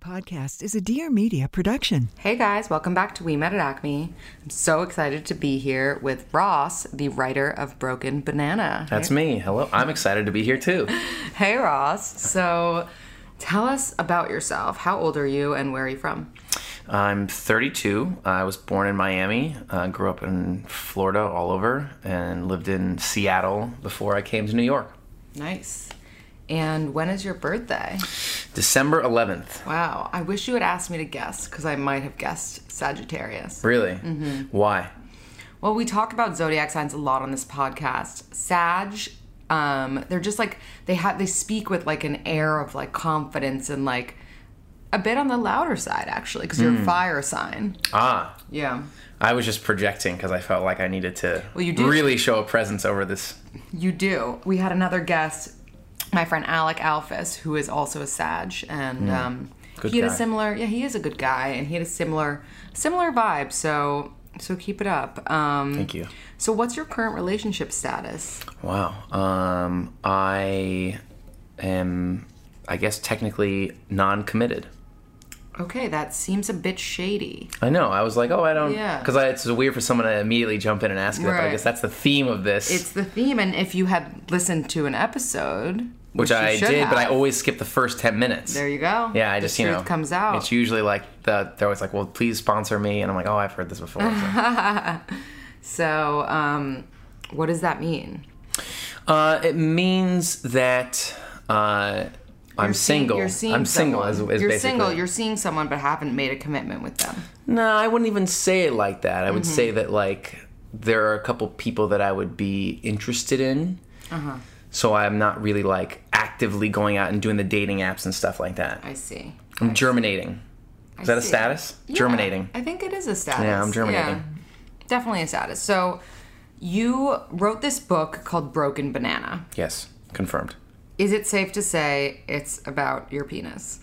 Podcast is a Dear Media production. Hey guys, welcome back to We Met at Acme. I'm so excited to be here with Ross, the writer of Broken Bananah. That's me. Hello. I'm excited to be here too. Hey Ross. So tell us about yourself. How old are you and where are you from? I'm 32. I was born in Miami, grew up in Florida all over, and lived in Seattle before I came to New York. Nice. And when is your birthday? December 11th. Wow. I wish you had asked me to guess, because I might have guessed Sagittarius. Really? Mm-hmm. Why? Well, we talk about zodiac signs a lot on this podcast. Sag, they're just like, they speak with like an air of like confidence and like a bit on the louder side, actually, because you're a fire sign. Ah. Yeah. I was just projecting because I felt like I needed to really show a presence over this. You do. We had another guest, my friend Alec Alphys, who is also a Sag, and he had a similar, he is a good guy, and he had a similar vibe, so keep it up. Thank you. So what's your current relationship status? Wow. I am, I guess, technically non-committed. Okay, that seems a bit shady. I know. I was like, because it's weird for someone to immediately jump in and ask it, but I guess that's the theme of this. It's the theme, and if you had listened to an episode... Which I did, but I always skip the first 10 minutes. There you go. Yeah, I just, you know. The truth comes out. It's usually like, they're always like, well, please sponsor me. And I'm like, oh, I've heard this before. So, what does that mean? It means that I'm single. I'm single is basically. You're single, you're seeing someone, but haven't made a commitment with them. No, I wouldn't even say it like that. I would say that, like, there are a couple people that I would be interested in. Uh-huh. So I'm not really like actively going out and doing the dating apps and stuff like that. I see. I'm germinating. Is that a status? Yeah, germinating. I think it is a status. Yeah, I'm germinating. Yeah, definitely a status. So you wrote this book called Broken Bananah. Yes, confirmed. Is it safe to say it's about your penis?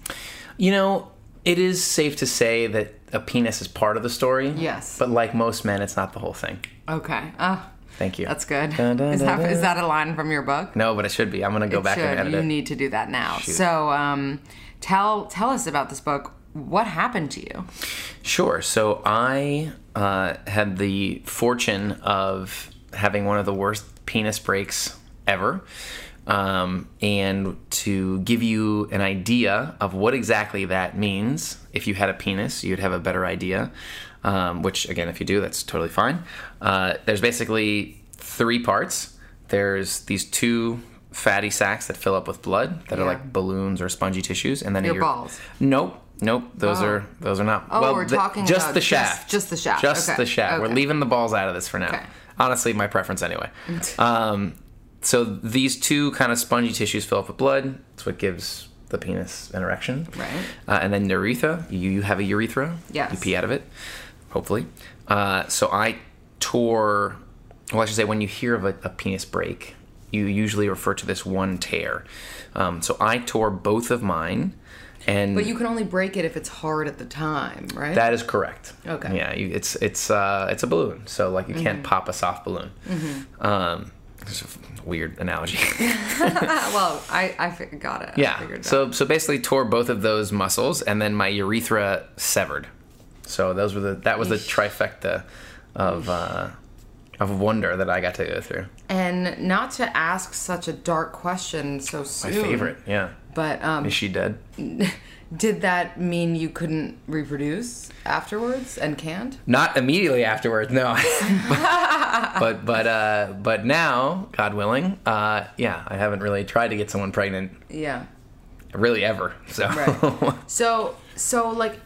You know, it is safe to say that a penis is part of the story. Yes. But like most men, it's not the whole thing. Okay. Thank you. That's good. Da, da, is that a line from your book? No, but it should be. I'm going to go back and edit it. You need to do that now. Shoot. So tell us about this book. What happened to you? Sure. So I had the fortune of having one of the worst penis breaks ever. And to give you an idea of what exactly that means, if you had a penis, you'd have a better idea. Which, again, if you do, that's totally fine. There's basically three parts. There's these two fatty sacks that fill up with blood that are like balloons or spongy tissues, and then your balls. Nope. Those are not. Oh, well, we're talking just about the shaft. Just the shaft. Just the shaft. Okay. We're leaving the balls out of this for now. Okay. Honestly, my preference anyway. So these two kind of spongy tissues fill up with blood. That's what gives the penis an erection. Right. And then the urethra. You have a urethra. Yes. You pee out of it. Hopefully. So when you hear of a penis break, you usually refer to this one tear. So I tore both of mine. But you can only break it if it's hard at the time, right? That is correct. Okay. Yeah, it's a balloon, so like you can't pop a soft balloon. Mm-hmm. It's a weird analogy. Well, I got it. Yeah, so basically tore both of those muscles, and then my urethra severed. So that was the trifecta of wonder that I got to go through. And not to ask such a dark question so soon. My favorite, yeah. But is she dead? Did that mean you couldn't reproduce afterwards and can't? Not immediately afterwards, no. But now, God willing, yeah, I haven't really tried to get someone pregnant. Yeah. Really ever. So right. so like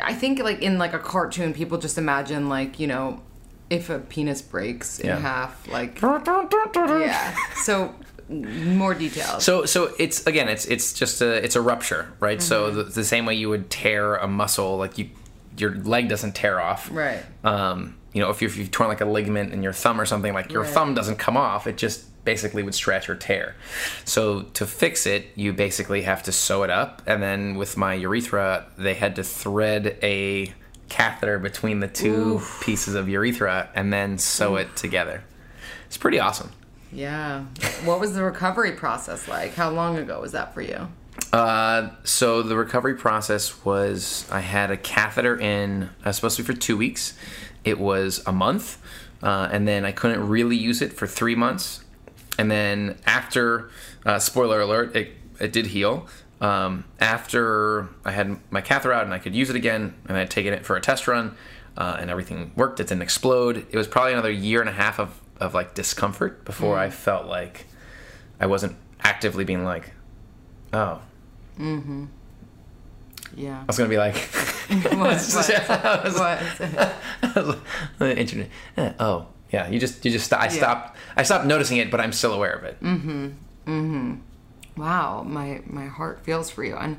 I think like in like a cartoon people just imagine like, you know, if a penis breaks in half, like yeah. So more details. So it's again, it's just a rupture, right? Mm-hmm. So the same way you would tear a muscle, like your leg doesn't tear off, right? You know, if you've torn like a ligament in your thumb or something, like your thumb doesn't come off, it just basically would stretch or tear. So to fix it, you basically have to sew it up, and then with my urethra, they had to thread a catheter between the two pieces of urethra and then sew it together. It's pretty awesome. Yeah. What was the recovery process like? How long ago was that for you? So the recovery process was, I had a catheter in, supposed to be for 2 weeks. It was a month, and then I couldn't really use it for 3 months. And then after, spoiler alert, it did heal. After I had my catheter out and I could use it again, and I had taken it for a test run, and everything worked, it didn't explode. It was probably another year and a half of like discomfort before I felt like I wasn't actively being like, oh. Mm-hmm. Yeah. I was going to be like, what? Oh. Yeah, I stopped noticing it, but I'm still aware of it. Mm-hmm. Mm-hmm. Wow, my heart feels for you. And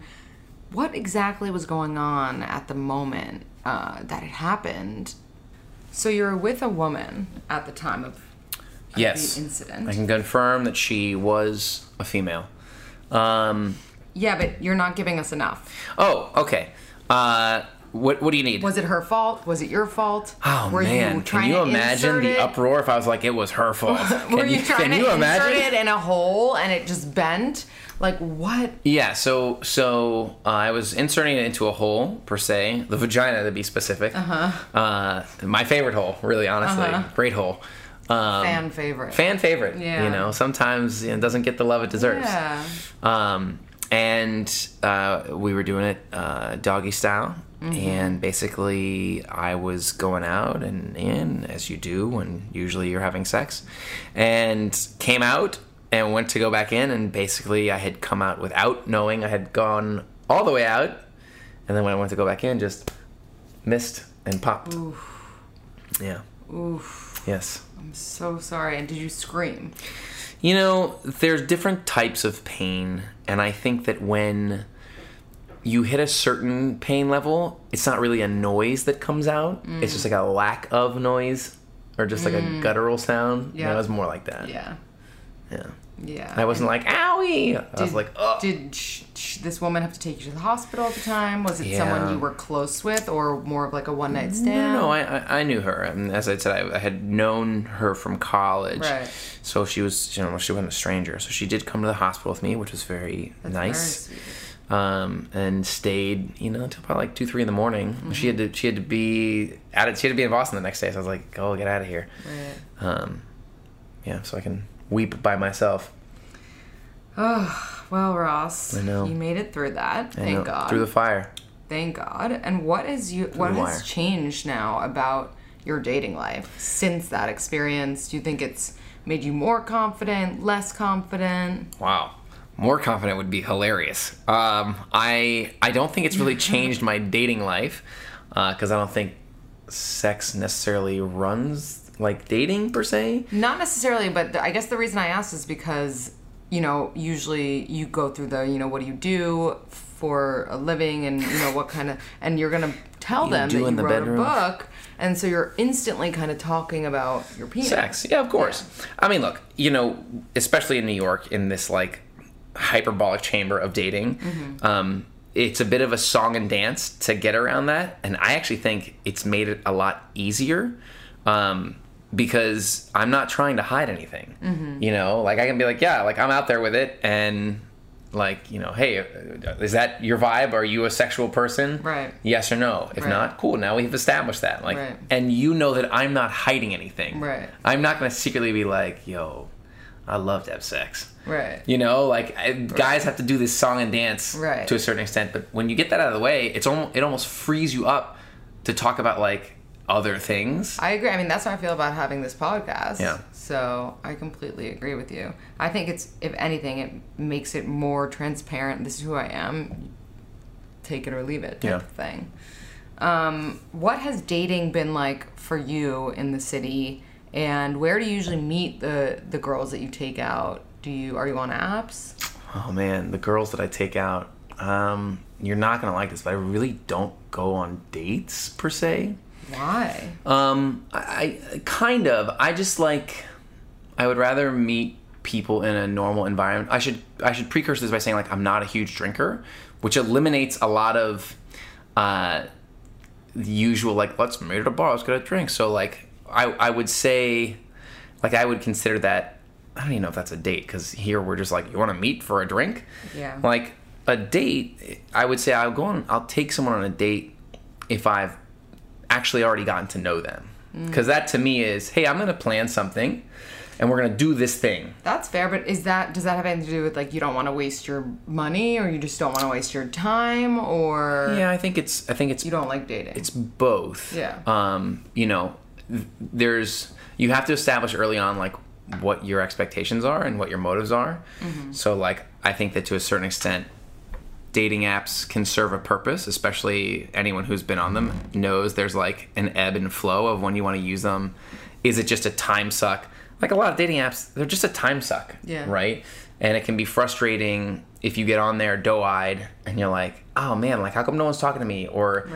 what exactly was going on at the moment that it happened? So you were with a woman at the time of the incident. I can confirm that she was a female. Yeah, but you're not giving us enough. Oh, okay. What do you need? Was it her fault? Was it your fault? Oh, were man. You trying can you to imagine the uproar if I was like, it was her fault? Were you trying to insert it in a hole and it just bent? Like, what? Yeah, so I was inserting it into a hole, per se. The vagina, to be specific. Uh-huh. My favorite hole, really, honestly. Uh-huh. Great hole. Fan favorite. Fan favorite. Yeah. You know, sometimes it doesn't get the love it deserves. Yeah. And we were doing it doggy style. Mm-hmm. And basically, I was going out and in, as you do when usually you're having sex, and came out and went to go back in, and basically I had come out without knowing. I had gone all the way out, and then when I went to go back in, just missed and popped. Oof. Yeah. Oof. Yes. I'm so sorry. And did you scream? You know, there's different types of pain, and I think that when you hit a certain pain level, it's not really a noise that comes out. Mm. It's just like a lack of noise or just like a guttural sound. Yeah. And I was more like that. Yeah. Yeah. Yeah. And I wasn't like, owie! I was like, oh. Did this woman have to take you to the hospital at the time? Was it someone you were close with or more of like a one-night stand? No, I knew her. And as I said, I had known her from college. Right. So she was, you know, she wasn't a stranger. So she did come to the hospital with me, which was very nice. Very sweet. And stayed, you know, until probably like 2-3 in the morning. Mm-hmm. She had to be at it. She had to be in Boston the next day. So I was like, "Oh, get out of here!" Right. Yeah, so I can weep by myself. Oh well, Ross. I know you made it through that. Thank God. Through the fire. Thank God. And what has changed now about your dating life since that experience? Do you think it's made you more confident, less confident? Wow. More confident would be hilarious. I don't think it's really changed my dating life because I don't think sex necessarily runs like dating per se. Not necessarily, but I guess the reason I asked is because, you know, usually you go through the, you know, what do you do for a living and, you know, what kind of, and you're going to tell them that you wrote a book. And so you're instantly kind of talking about your penis. Sex, yeah, of course. Yeah. I mean, look, you know, especially in New York in this, like, hyperbolic chamber of dating. Mm-hmm. It's a bit of a song and dance to get around that, and I actually think it's made it a lot easier because I'm not trying to hide anything. Mm-hmm. You know, like I can be like, yeah, like I'm out there with it, and like, you know, hey, is that your vibe? Are you a sexual person? Right. Yes or no? If not, cool. Now we've established that. Like, and you know that I'm not hiding anything. Right. I'm not going to secretly be like, yo, I love to have sex. Right. You know, like, guys have to do this song and dance to a certain extent. But when you get that out of the way, it almost frees you up to talk about, like, other things. I agree. I mean, that's how I feel about having this podcast. Yeah. So I completely agree with you. I think it's, if anything, it makes it more transparent. This is who I am. Take it or leave it type of thing. What has dating been like for you in the city, and where do you usually meet the girls that you take out? Are you on apps? Oh man, the girls that I take out. You're not gonna like this, but I really don't go on dates per se. Why? I would rather meet people in a normal environment. I should precursor this by saying, like, I'm not a huge drinker, which eliminates a lot of the usual, like, let's meet at a bar, let's get a drink. So, like, I would say, like, I would consider that, I don't even know if that's a date, because here we're just like, you want to meet for a drink? Yeah. Like, a date, I would say I'll take someone on a date if I've actually already gotten to know them. Because that to me is, hey, I'm going to plan something, and we're going to do this thing. That's fair, but does that have anything to do with, like, you don't want to waste your money, or you just don't want to waste your time, or... Yeah, I think it's... You don't like dating. It's both. Yeah. You know, you have to establish early on, like, what your expectations are and what your motives are. Mm-hmm. So, like, I think that to a certain extent, dating apps can serve a purpose, especially anyone who's been on them knows there's, like, an ebb and flow of when you want to use them. Is it just a time suck? Like, a lot of dating apps, they're just a time suck, right? And it can be frustrating if you get on there doe-eyed and you're like, oh, man, like, how come no one's talking to me? Or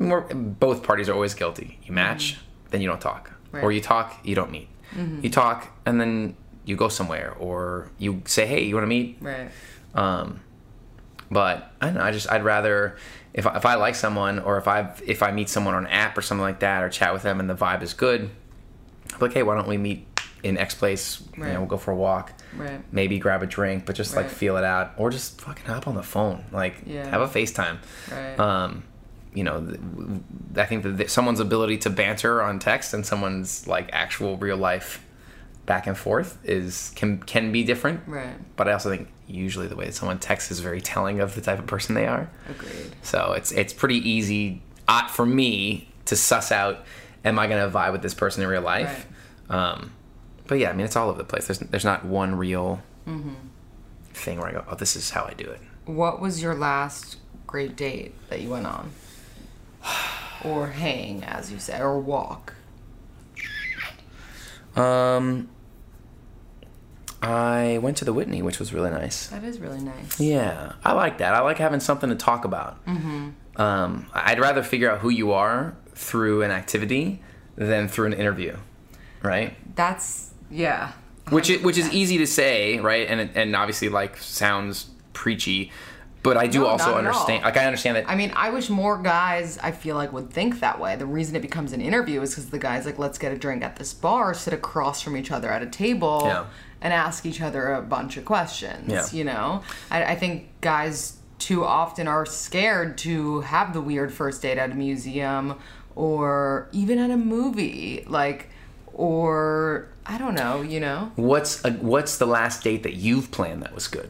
both parties are always guilty. You match, then you don't talk. Right. Or you talk, you don't meet. Mm-hmm. You talk, and then you go somewhere. Or you say, hey, you want to meet? Right. But, I don't know, I'd rather... If I like someone, or if I meet someone on an app or something like that, or chat with them and the vibe is good, I'm like, hey, why don't we meet in X place, you know, we'll go for a walk, maybe grab a drink, but just like feel it out, or just fucking hop on the phone, like have a FaceTime. Right. You know, I think that someone's ability to banter on text and someone's like actual real life back and forth can be different. Right. But I also think usually the way that someone texts is very telling of the type of person they are. Agreed. So it's pretty easy for me to suss out, am I gonna vibe with this person in real life? Right. But yeah, I mean, it's all over the place. There's not one real thing where I go, oh, this is how I do it. What was your last great date that you went on? Or hang, as you say, or walk? I went to the Whitney, which was really nice. That is really nice. Yeah, I like that. I like having something to talk about. Mm-hmm. I'd rather figure out who you are through an activity than through an interview, right? That's... Yeah. Which is easy to say, right? And obviously, like, sounds preachy, but I do also understand. All. Like, I understand that. I mean, I wish more guys, I feel like, would think that way. The reason it becomes an interview is because the guy's like, let's get a drink at this bar, sit across from each other at a table, and ask each other a bunch of questions, you know? I think guys too often are scared to have the weird first date at a museum or even at a movie, like... Or, I don't know, you know? What's the last date that you've planned that was good?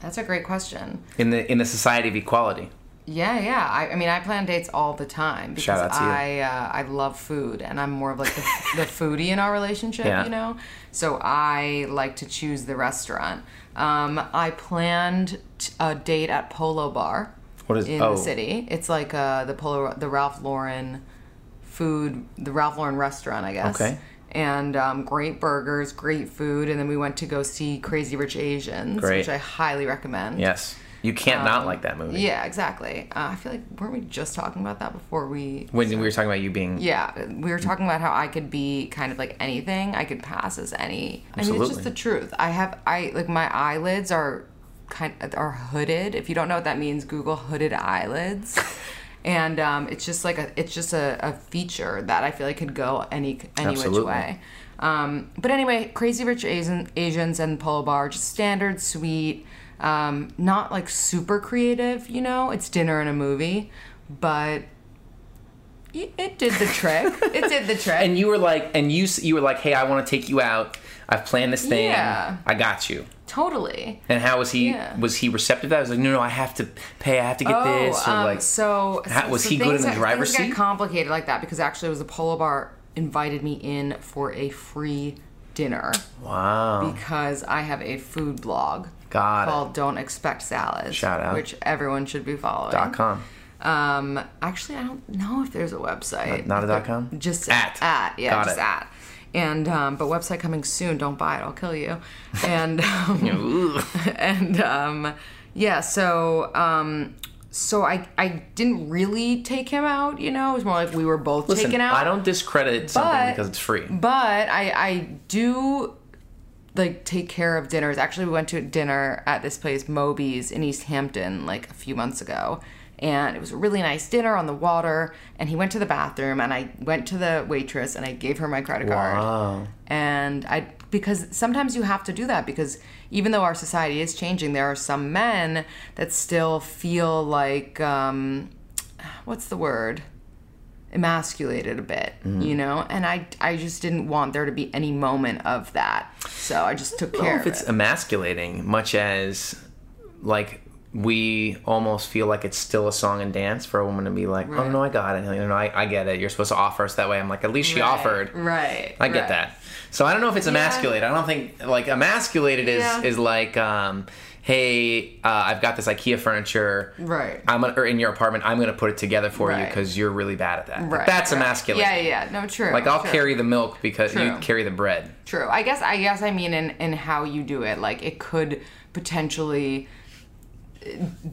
That's a great question. In the society of equality. Yeah, yeah. I mean, I plan dates all the time. Because shout out to you. I love food, and I'm more of like the foodie in our relationship, you know? So I like to choose the restaurant. I planned a date at Polo Bar in the city. It's like the Ralph Lauren... the Ralph Lauren restaurant, I guess. Okay. And great burgers, great food, and then we went to go see Crazy Rich Asians, which I highly recommend. Yes. You can't not like that movie. Yeah, exactly. I feel like, weren't we just talking about that before we... When we were talking about you being... Yeah, we were talking about how I could be kind of like anything. I could pass as any... Absolutely. I mean, it's just the truth. My eyelids are hooded. If you don't know what that means, Google hooded eyelids. And it's just like a feature that I feel like could go any Absolutely. Which way. But anyway, Crazy Rich Asians and Polo Bar, just standard, sweet, not like super creative, you know? It's dinner and a movie, but it did the trick. It did the trick. And you were like, hey, I want to take you out. I've planned this thing. Yeah. I got you. Totally. And how was he? Yeah. Was he receptive to that? I was like, no, I have to pay. I have to get this. Or like, was he good in the driver's seat? Things got complicated like that because actually it was the Polo Bar invited me in for a free dinner. Wow. Because I have a food blog called Don't Expect Salads. Shout out. Which everyone should be following. .com. Actually, I don't know if there's a website. Not a .com? Just at. Yeah, got just it. At. And but website coming soon. Don't buy it. I'll kill you. And yeah. So I didn't really take him out. You know, it was more like we were both taken out. I don't discredit something because it's free. But I do like take care of dinners. Actually, we went to a dinner at this place, Moby's in East Hampton, like a few months ago. And it was a really nice dinner on the water. And he went to the bathroom, and I went to the waitress, and I gave her my credit card. Wow. And because sometimes you have to do that, because even though our society is changing, there are some men that still feel like, what's the word? Emasculated a bit, you know? And I just didn't want there to be any moment of that. So I just took care of it. I don't know if it's emasculating, much as, like, we almost feel like it's still a song and dance for a woman to be like, right. Oh, no, I got it. You know, I get it. You're supposed to offer us that way. I'm like, at least she offered. Right. I get that. So I don't know if it's emasculated. I don't think, like, emasculated is like, hey, I've got this IKEA furniture. Right. Or in your apartment, I'm going to put it together for you because you're really bad at that. Right. Like, that's emasculating. Yeah. No, true. Like, I'll carry the milk because you carry the bread. True. I guess I mean in how you do it. Like, it could potentially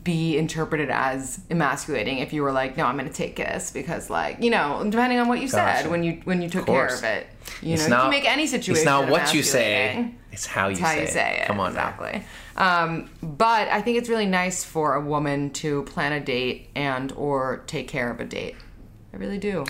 be interpreted as emasculating if you were like, no, I'm going to take this because, like, you know, depending on what you said when you took care of it, you know, you can make any situation. It's not what you say, it's how you say it. Come on, exactly. But I think it's really nice for a woman to plan a date and or take care of a date. I really do.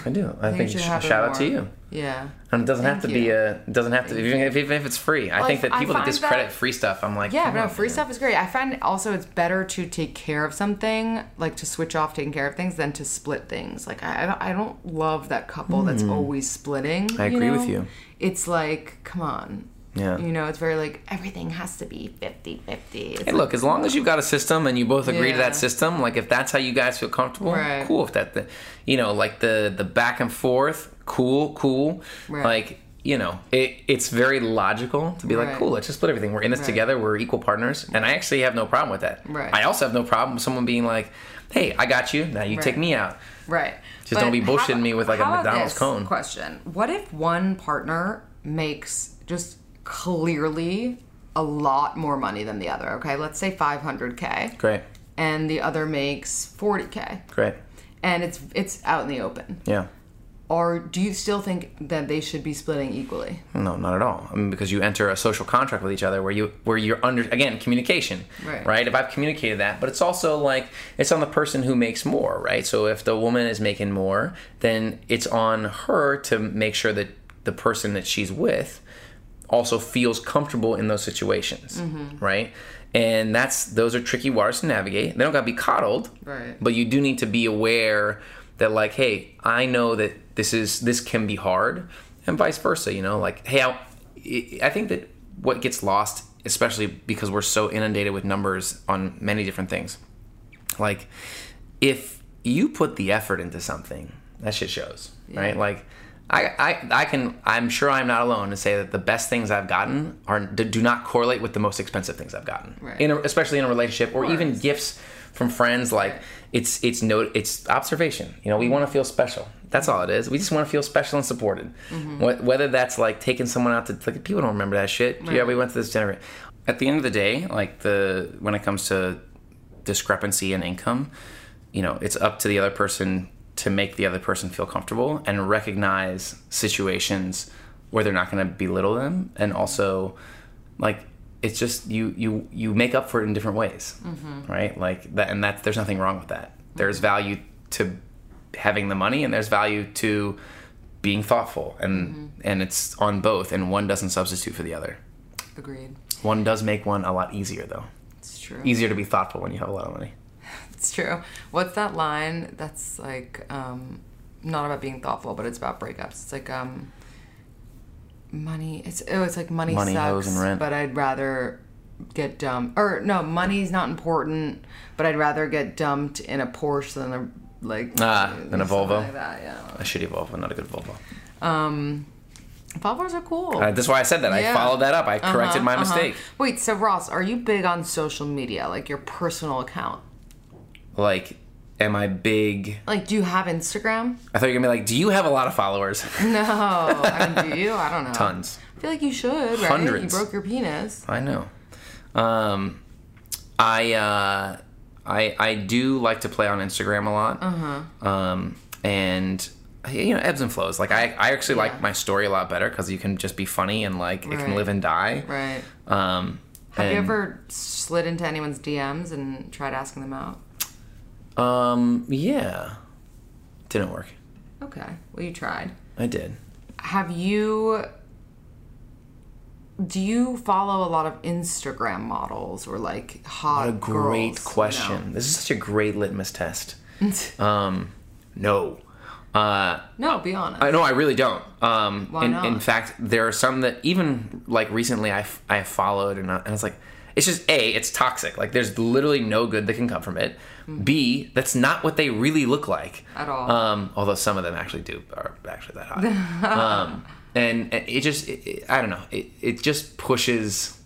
I think shout out to you. Yeah. And it doesn't have to be even if it's free. Well, I think that people that discredit free stuff, I'm like, yeah, but free stuff is great. I find also it's better to take care of something, like to switch off taking care of things than to split things. Like I don't love that couple that's always splitting. I agree with you. It's like, come on. Yeah. You know, it's very like everything has to be 50-50. Hey, look, as long as you've got a system and you both agree to that system, like if that's how you guys feel comfortable, cool. If that, you know, like the back and forth, cool. Right. Like, you know, it's very logical to be like, cool, let's just split everything. We're in this together. We're equal partners. And I actually have no problem with that. Right. I also have no problem with someone being like, hey, I got you. Now you take me out. Right. Just don't be bullshitting me with like a McDonald's cone. Question. What if one partner makes just clearly a lot more money than the other, okay? Let's say $500K. Great. And the other makes $40K. Great. And it's out in the open. Yeah. Or do you still think that they should be splitting equally? No, not at all. I mean, because you enter a social contract with each other where you're under, again, communication, right? If I've communicated that, but it's also like it's on the person who makes more, right? So if the woman is making more, then it's on her to make sure that the person that she's with also feels comfortable in those situations, right? And those are tricky waters to navigate. They don't gotta be coddled, but you do need to be aware that, like, hey, I know that this can be hard, and vice versa, you know? Like, hey, I think that what gets lost, especially because we're so inundated with numbers on many different things, like, if you put the effort into something, that shit shows, right? Like, I'm sure I'm not alone to say that the best things I've gotten do not correlate with the most expensive things I've gotten, especially in a relationship or even gifts from friends. Like it's observation. You know, we want to feel special. That's all it is. We just want to feel special and supported. Mm-hmm. Whether that's like taking someone out to, like, people don't remember that shit. Right. Yeah, we went to this dinner. At the end of the day, like when it comes to discrepancy in income, you know, it's up to the other person to make the other person feel comfortable and recognize situations where they're not going to belittle them. And also, like, it's just you make up for it in different ways, right? Like that, and that there's nothing wrong with that. There's value to having the money, and there's value to being thoughtful, and it's on both, and one doesn't substitute for the other. Agreed. One does make one a lot easier, though. It's true. Easier to be thoughtful when you have a lot of money. It's true. What's that line that's like, not about being thoughtful, but it's about breakups. It's like money. It's like money sucks, hoes, and rent. But I'd rather get dumped. Or no, money's not important, but I'd rather get dumped in a Porsche than a than a Volvo. Like that, yeah. A shitty Volvo, not a good Volvo. Volvos are cool. That's why I said that. Yeah. I followed that up. I corrected my mistake. Wait, so Ross, are you big on social media, like your personal account? Like, am I big? Like, do you have Instagram? I thought you were going to be like, do you have a lot of followers? No. I mean, do you? I don't know. Tons. I feel like you should, right? Hundreds. You broke your penis. I know. I do like to play on Instagram a lot. Uh-huh. And... you know, ebbs and flows. Like, I actually like my story a lot better because you can just be funny and, like, it can live and die. Right. Have you ever slid into anyone's DMs and tried asking them out? Yeah. Didn't work. Okay. Well, you tried. I did. Do you follow a lot of Instagram models or, like, hot girls? What a great question. No. This is such a great litmus test. No. No, be honest. No, I really don't. Why not? In fact, there are some that even like recently I followed and it's like, it's just A, it's toxic. Like there's literally no good that can come from it. Mm-hmm. B, that's not what they really look like. At all. Although some of them actually are actually that hot. And it just, I don't know. It just pushes.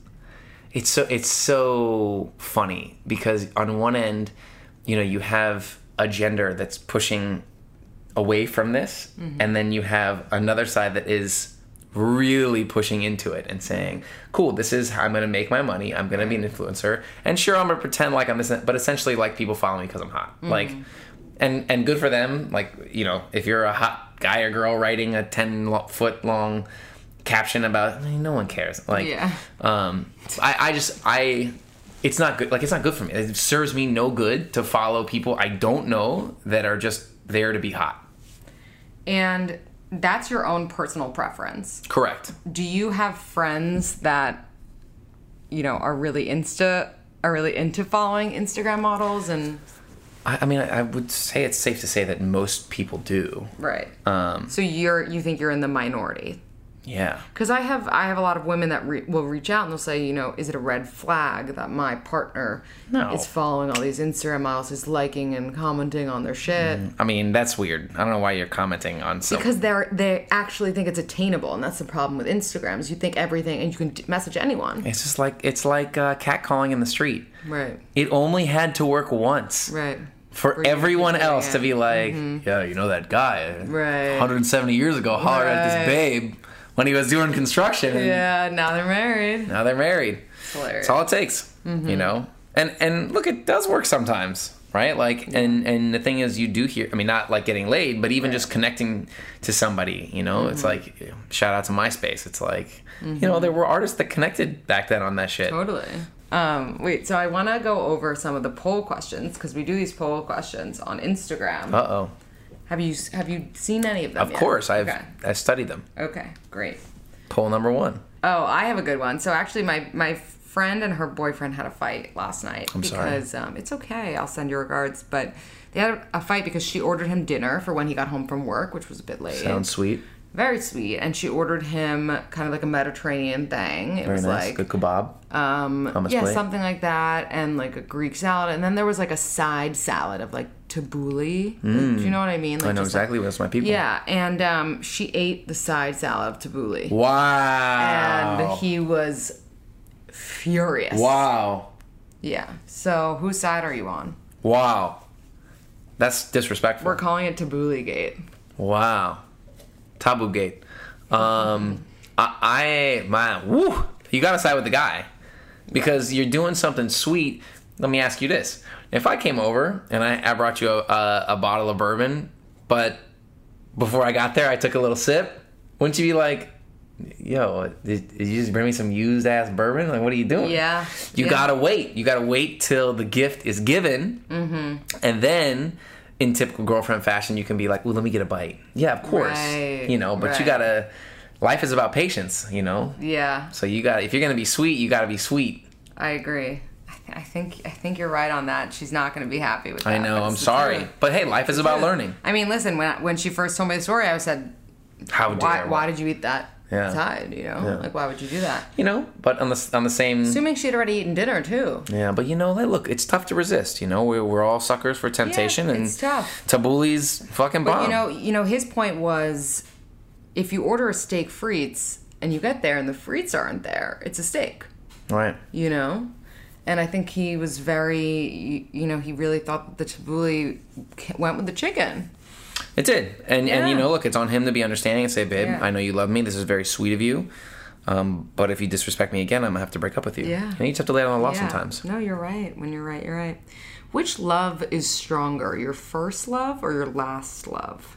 It's so funny because on one end, you know, you have a gender that's pushing away from this, mm-hmm. and then you have another side that is really pushing into it and saying, cool, this is how I'm going to make my money, I'm going to be an influencer, and sure, I'm going to pretend like I'm this, but essentially, like, people follow me because I'm hot. Mm-hmm. Like, and good for them, like, you know, if you're a hot guy or girl writing a 10-foot-long caption about, I mean, no one cares. Like, yeah. It's not good, like, it's not good for me. It serves me no good to follow people I don't know that are just there to be hot. And that's your own personal preference. Correct. Do you have friends that, you know, are really into following Instagram models? And I mean, I would say it's safe to say that most people do. Right. So you think you're in the minority? Yeah. Because I have a lot of women that will reach out and they'll say, you know, is it a red flag that my partner is following all these Instagram models, is liking and commenting on their shit? I mean, that's weird. I don't know why you're commenting on something. Because they actually think it's attainable, and that's the problem with Instagram, is you think everything, and you can message anyone. It's just like, catcalling in the street. Right. It only had to work once. Right. For everyone else to be like, mm-hmm. yeah, you know that guy. Right. 170 years ago, hollered at this babe. When he was doing construction. Yeah, now they're married. It's hilarious. That's all it takes, mm-hmm. you know? And look, it does work sometimes, right? Like, yeah. and the thing is, you do hear, I mean, not like getting laid, but even just connecting to somebody, you know? Mm-hmm. It's like, shout out to MySpace. It's like, mm-hmm. you know, there were artists that connected back then on that shit. Totally. Wait, so I want to go over some of the poll questions, because we do these poll questions on Instagram. Uh-oh. Have you seen any of them? Of course, I studied them. Okay, great. Poll number 1. Oh, I have a good one. So actually, my friend and her boyfriend had a fight last night. I'm sorry. It's okay. I'll send you regards. But they had a fight because she ordered him dinner for when he got home from work, which was a bit late. Sounds sweet. Very sweet. And she ordered him kind of like a Mediterranean thing. It was nice. Like a kebab. Something like that, and like a Greek salad, and then there was like a side salad of like tabbouleh. Do you know what I mean? Like, I know exactly what's my people. Yeah, and she ate the side salad of tabbouleh. Wow. And he was furious. Wow. Yeah. So whose side are you on? Wow. That's disrespectful. We're calling it tabbouleh gate. Wow. Taboo gate. You gotta side with the guy because you're doing something sweet. Let me ask you this: if I came over and I brought you a bottle of bourbon, but before I got there I took a little sip, wouldn't you be like, yo, did you just bring me some used ass bourbon? Like, what are you doing? Yeah. You gotta wait. You gotta wait till the gift is given, mm-hmm. and then, in typical girlfriend fashion, you can be like, well, let me get a bite. Yeah, of course. Right, you know, but you gotta, life is about patience, you know? Yeah. So if you're gonna be sweet, you gotta be sweet. I agree. I I think you're right on that. She's not going to be happy with that. I know. I'm sorry. But hey, life is about learning. I mean, listen, when she first told me the story, I said, why did you eat that side? You know, like, why would you do that? You know, but on the same, assuming she had already eaten dinner too. Yeah, but you know, look, it's tough to resist. You know, we're all suckers for temptation, and it's tough. Tabuli's fucking bomb. But you know, his point was, if you order a steak frites and you get there and the frites aren't there, it's a steak. Right. You know? And I think he was very, you know, he really thought that the tabbouleh went with the chicken. It did. And you know, look, it's on him to be understanding and say, babe, I know you love me. This is very sweet of you. But if you disrespect me again, I'm going to have to break up with you. Yeah. And you just have to lay it on the law sometimes. No, you're right. When you're right, you're right. Which love is stronger, your first love or your last love?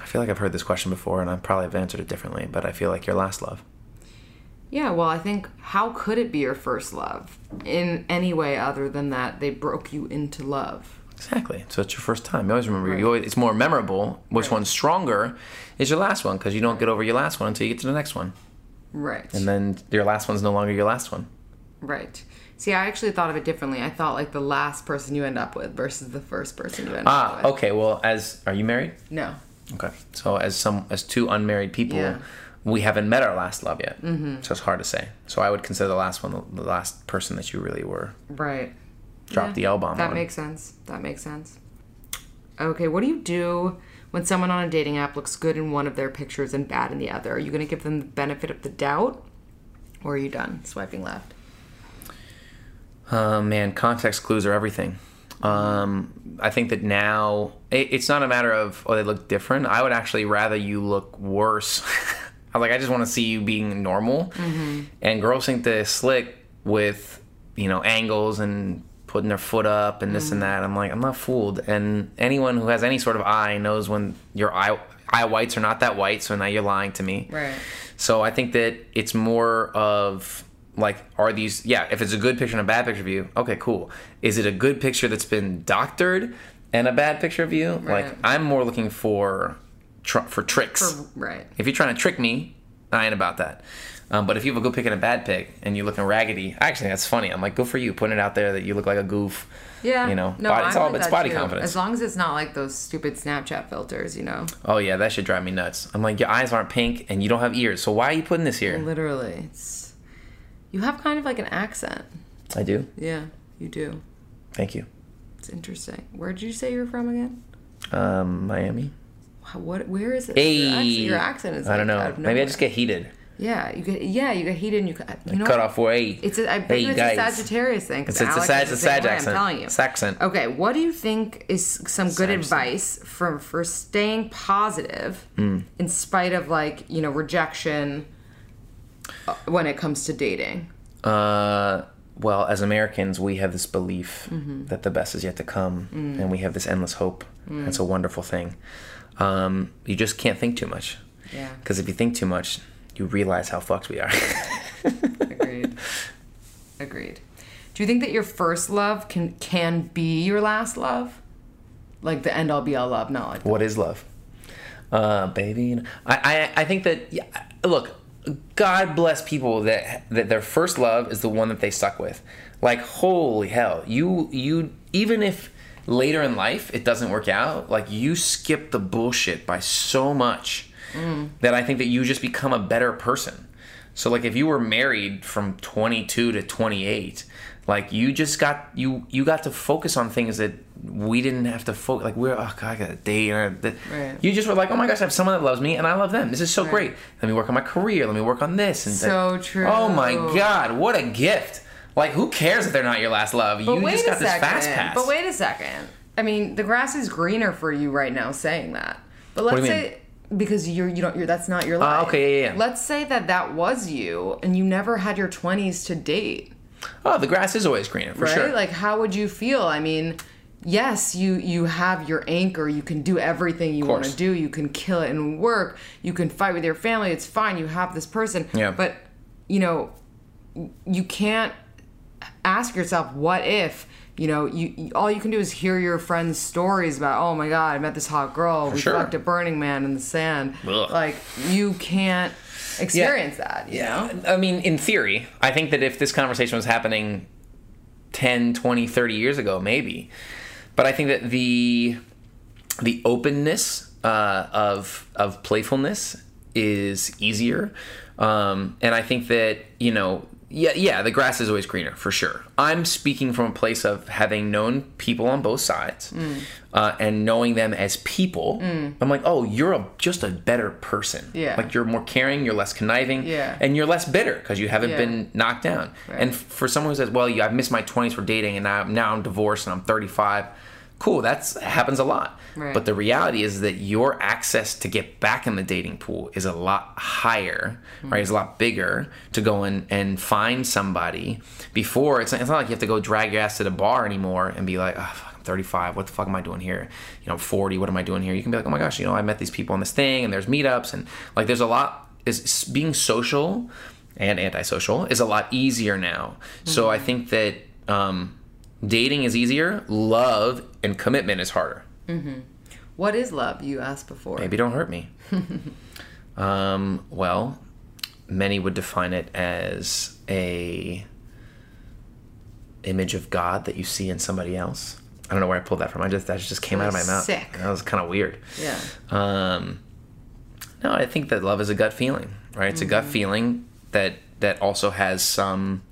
I feel like I've heard this question before, and I probably have answered it differently, but I feel like your last love. Yeah, well, I think, how could it be your first love in any way other than that they broke you into love? Exactly. So it's your first time. You always remember. Right. It's more memorable. Which one's stronger is your last one, because you don't get over your last one until you get to the next one. Right. And then your last one's no longer your last one. Right. See, I actually thought of it differently. I thought, like, the last person you end up with versus the first person you end up with. Ah, okay. Well, are you married? No. Okay. So as two unmarried people... Yeah. We haven't met our last love yet, so it's hard to say. So I would consider the last one the last person that you really were. Right. Drop the L-bomb. That makes sense. That makes sense. Okay, what do you do when someone on a dating app looks good in one of their pictures and bad in the other? Are you going to give them the benefit of the doubt, or are you done swiping left? Man, context clues are everything. I think that now it's not a matter of, oh, they look different. I would actually rather you look worse. Like, I just want to see you being normal. Mm-hmm. And girls think they're slick with, you know, angles and putting their foot up and this and that. I'm like, I'm not fooled. And anyone who has any sort of eye knows when your eye whites are not that white, so now you're lying to me. Right. So I think that it's more of, like, are these... Yeah, if it's a good picture and a bad picture of you, okay, cool. Is it a good picture that's been doctored and a bad picture of you? Right. Like, I'm more looking for tricks. Right. If you're trying to trick me, I ain't about that. But if you have a good pick and a bad pick and you're looking raggedy, actually, that's funny. I'm like, good for you. Putting it out there that you look like a goof. Yeah. You know, no, it's all about body confidence. As long as it's not like those stupid Snapchat filters, you know. Oh, yeah. That should drive me nuts. I'm like, your eyes aren't pink and you don't have ears. So why are you putting this here? Literally. You have kind of like an accent. I do? Yeah, you do. Thank you. It's interesting. Where did you say you're from again? Miami. Where is it? Hey. Your accent is. I don't know. Maybe I just get heated. Yeah, you get heated and you know, cut off weight. I bet it's a Sagittarius thing. It's a Sag accent. I'm telling you, accent. Okay, what do you think is some good advice for staying positive in spite of, like, you know, rejection when it comes to dating? Well, as Americans, we have this belief that the best is yet to come, and we have this endless hope. That's a wonderful thing. You just can't think too much. Yeah. Because if you think too much, you realize how fucked we are. Agreed. Do you think that your first love can be your last love? Like the end all be all love, not like that. What is love? Baby. I think that, yeah, look, God bless people that their first love is the one that they stuck with. Like, holy hell. You even if later in life it doesn't work out, like, you skip the bullshit by so much that I think that you just become a better person. So, like, if you were married from 22 to 28, like, you just got you got to focus on things that we didn't have to focus. Like, I got a date. Right. You just were like, oh my gosh, I have someone that loves me and I love them. This is so great. Let me work on my career. Let me work on this. And so true. Oh my God, what a gift. Like, who cares if they're not your last love? But you just got this fast pass. But wait a second. I mean, the grass is greener for you right now saying that. But let's say, because you don't, that's not your life. Okay, yeah. Let's say that was you, and you never had your 20s to date. Oh, the grass is always greener, for sure. Right? Like, how would you feel? I mean, yes, you have your anchor. You can do everything you want to do. You can kill it in work. You can fight with your family. It's fine. You have this person. Yeah. But, you know, you can't ask yourself, what if, you know, you all you can do is hear your friends' stories about, oh my God, I met this hot girl, we fucked a Burning Man in the sand. Ugh. Like, you can't experience that, you know? I mean, in theory, I think that if this conversation was happening 10, 20, 30 years ago, maybe. But I think that the openness of playfulness is easier. And I think that, you know, the grass is always greener, for sure. I'm speaking from a place of having known people on both sides and knowing them as people. I'm like, oh, you're just a better person. Yeah. Like, you're more caring, you're less conniving, and you're less bitter because you haven't been knocked down. Right. And for someone who says, well, I've missed my 20s for dating, and now I'm divorced and I'm 35, cool, that happens a lot. Right. But the reality is that your access to get back in the dating pool is a lot higher, right? It's a lot bigger to go in and find somebody. Before, it's not like you have to go drag your ass to the bar anymore and be like, oh, fuck, I'm 35, what the fuck am I doing here? You know, I'm 40, what am I doing here? You can be like, oh my gosh, you know, I met these people on this thing, and there's meetups, and like there's a lot, is being social and antisocial is a lot easier now. Mm-hmm. So I think that dating is easier, love and commitment is harder. Mm-hmm. What is love, you asked before? Maybe don't hurt me. Well, many would define it as a image of God that you see in somebody else. I don't know where I pulled that from. That just came out of my mouth. Sick. That was kind of weird. Yeah. No, I think that love is a gut feeling, right? It's a gut feeling that also has some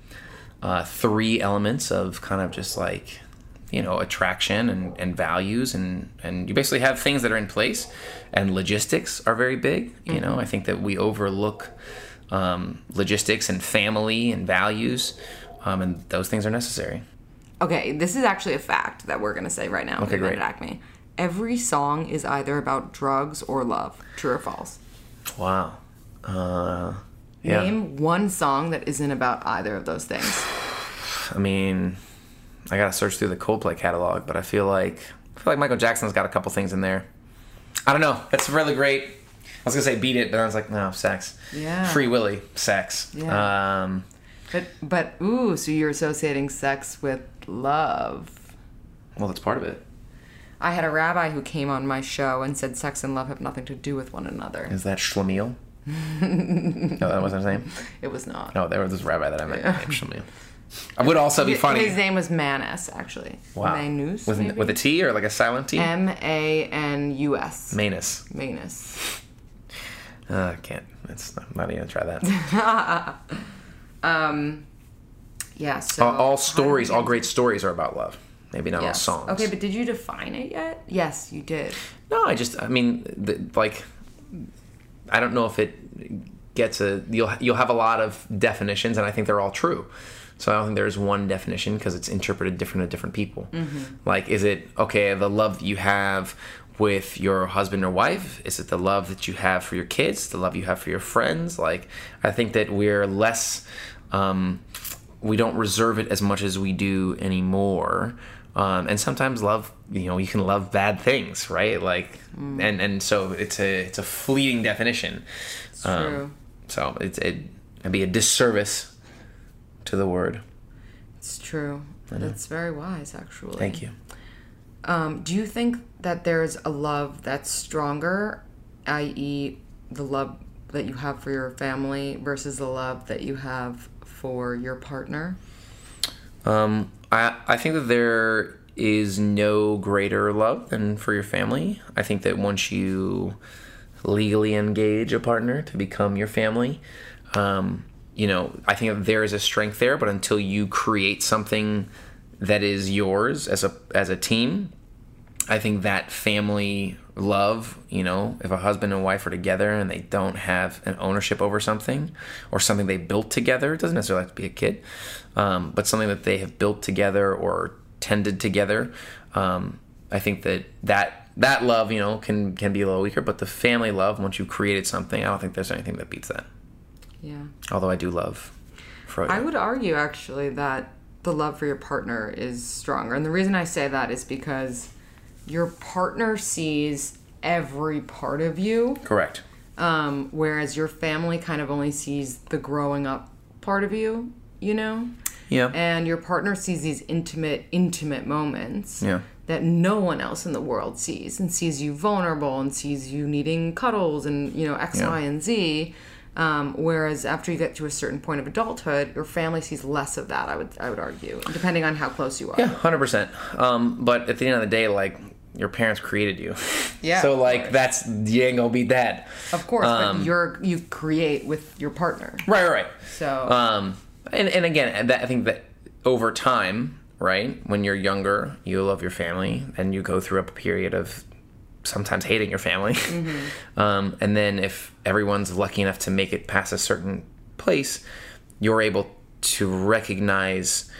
three elements of kind of just like, you know, attraction and values and you basically have things that are in place, and logistics are very big. You know, I think that we overlook logistics and family and values, and those things are necessary. Okay, this is actually a fact that we're going to say right now. Okay, great. Acme. Every song is either about drugs or love. True or false? Wow. Name one song that isn't about either of those things. I mean, I gotta search through the Coldplay catalog, but I feel like Michael Jackson's got a couple things in there. I don't know. That's really great. I was gonna say Beat It, but I was like, no, sex. Yeah. Free Willy, sex. Yeah. But ooh, so you're associating sex with love. Well, that's part of it. I had a rabbi who came on my show and said sex and love have nothing to do with one another. Is that Shlemiel? No, that wasn't his name? It was not. No, there was this rabbi that I met. Yeah. I would also be funny. His name was Manus, actually. Wow. Manus, with a T or like a silent T? M-A-N-U-S. Manus. I can't. I'm not even going to try that. Yeah, so... all stories, all great stories are about love. Maybe not all songs. Okay, but did you define it yet? Yes, you did. No, I don't know if it gets you'll have a lot of definitions, and I think they're all true. So I don't think there's one definition because it's interpreted different to different people. Mm-hmm. Like, is it, okay, the love that you have with your husband or wife? Is it the love that you have for your kids? The love you have for your friends? Like, I think that we're less, we don't reserve it as much as we do anymore. And sometimes love, you know, you can love bad things, right? Like, and so it's a fleeting definition. It's true. So it'd be a disservice to the word. It's true. That's very wise, actually. Thank you. Do you think that there's a love that's stronger, i.e. the love that you have for your family versus the love that you have for your partner? I think that there is no greater love than for your family. I think that once you legally engage a partner to become your family, you know, I think that there is a strength there, but until you create something that is yours as a team, I think that family love, you know, if a husband and wife are together and they don't have an ownership over something or something they built together, it doesn't necessarily have to be a kid, but something that they have built together or tended together, I think that love, you know, can be a little weaker, but the family love, once you've created something, I don't think there's anything that beats that. Yeah. Although I do love Freud. I would argue, actually, that the love for your partner is stronger. And the reason I say that is because your partner sees every part of you. Correct. Whereas your family kind of only sees the growing up part of you, you know? Yeah. And your partner sees these intimate moments that no one else in the world sees, and sees you vulnerable and sees you needing cuddles and, you know, X, Y, and Z. Whereas after you get to a certain point of adulthood, your family sees less of that, I would argue, depending on how close you are. Yeah, 100%. But at the end of the day, like, your parents created you. Yeah. So, like, that's, you ain't gonna beat that. Of course, but you create with your partner. Right. So. And again, I think that over time, right, when you're younger, you love your family, and you go through a period of sometimes hating your family. Mm-hmm. And then if everyone's lucky enough to make it past a certain place, you're able to recognize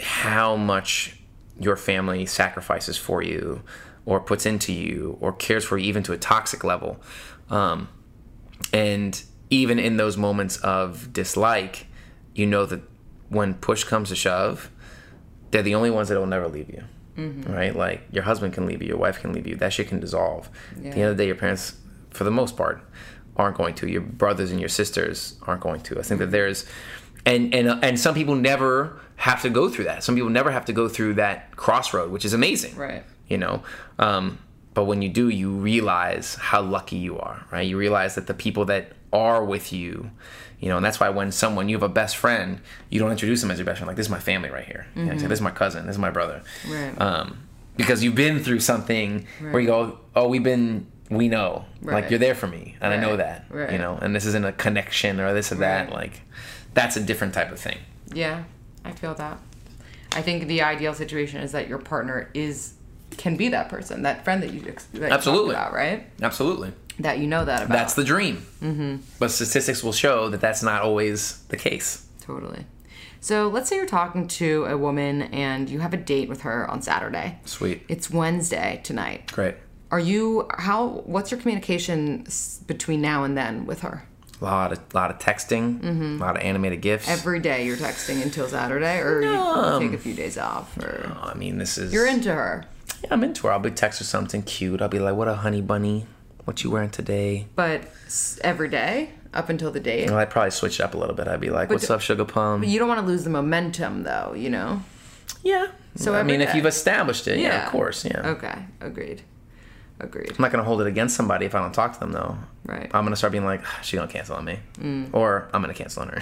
how much your family sacrifices for you or puts into you or cares for you, even to a toxic level. And even in those moments of dislike, you know that when push comes to shove, they're the only ones that will never leave you. Mm-hmm. Right? Like, your husband can leave you, your wife can leave you. That shit can dissolve. Yeah. At the end of the day, your parents, for the most part, aren't going to. Your brothers and your sisters aren't going to. I think that there's... And some people never have to go through that. Some people never have to go through that crossroad, which is amazing. Right. You know? But when you do, you realize how lucky you are, right? You realize that the people that are with you... You know, and that's why when someone, you have a best friend, you don't introduce them as your best friend. Like, this is my family right here. Mm-hmm. You know, like, this is my cousin. This is my brother. Right. Because you've been through something where you go, oh, we know. Right. Like, you're there for me. And I know that. Right. You know, and this isn't a connection or this or that. Like, that's a different type of thing. Yeah, I feel that. I think the ideal situation is that your partner can be that person, that friend that you absolutely talk about, right? Absolutely. That you know that about. That's the dream. Mm-hmm. But statistics will show that that's not always the case. Totally. So let's say you're talking to a woman and you have a date with her on Saturday. Sweet. It's Wednesday tonight. Great. What's your communication between now and then with her? A lot of texting, mm-hmm. a lot of animated GIFs. Every day you're texting until Saturday, or you take a few days off? No, I mean, you're into her. Yeah, I'm into her. I'll be text her something cute. I'll be like, what a honey bunny. What you wearing today? But every day up until the date. Well, I'd probably switch it up a little bit. I'd be like, "What's up, sugar plum?" But you don't want to lose the momentum, though. You know. Yeah. So I mean, if you've established it, yeah, of course, yeah. Okay, agreed. I'm not gonna hold it against somebody if I don't talk to them, though. Right. I'm gonna start being like, "She's gonna cancel on me," or I'm gonna cancel on her.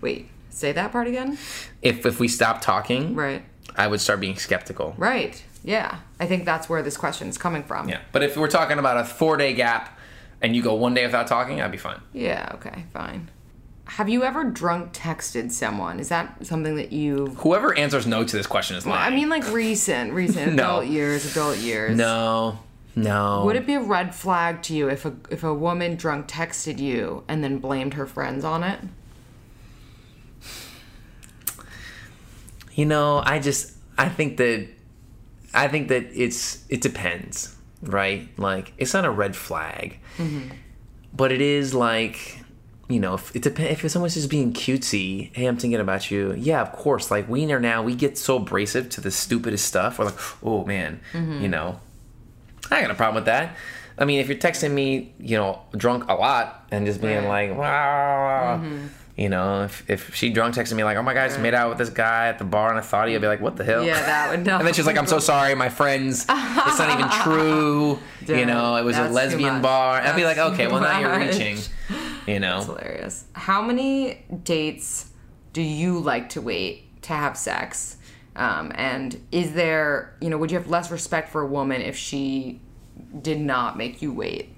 Wait, say that part again. If we stop talking, right, I would start being skeptical. Right. Yeah, I think that's where this question is coming from. Yeah, but if we're talking about a 4-day gap and you go one day without talking, I'd be fine. Yeah, okay, fine. Have you ever drunk texted someone? Is that something that you... Whoever answers no to this question is lying. I mean, like, recent no. adult years. No. Would it be a red flag to you if a woman drunk texted you and then blamed her friends on it? You know, I think that it depends, right? Like, it's not a red flag, mm-hmm. but it is like, you know, if someone's just being cutesy, hey, I'm thinking about you. Yeah, of course. Like, we get so abrasive to the stupidest stuff. We're like, oh man, mm-hmm. you know, I got a problem with that. I mean, if you're texting me, you know, drunk a lot and just being like, wow. Mm-hmm. You know, if she drunk texted me like, oh my God, I just made out with this guy at the bar and I thought I'd be like, what the hell? Yeah, that would not. And then she's like, I'm so sorry, my friends, it's not even true. Damn, you know, it was a lesbian bar. I'd be like, okay, well now you're reaching. You know. That's hilarious. How many dates do you like to wait to have sex? And is there, you know, would you have less respect for a woman if she did not make you wait?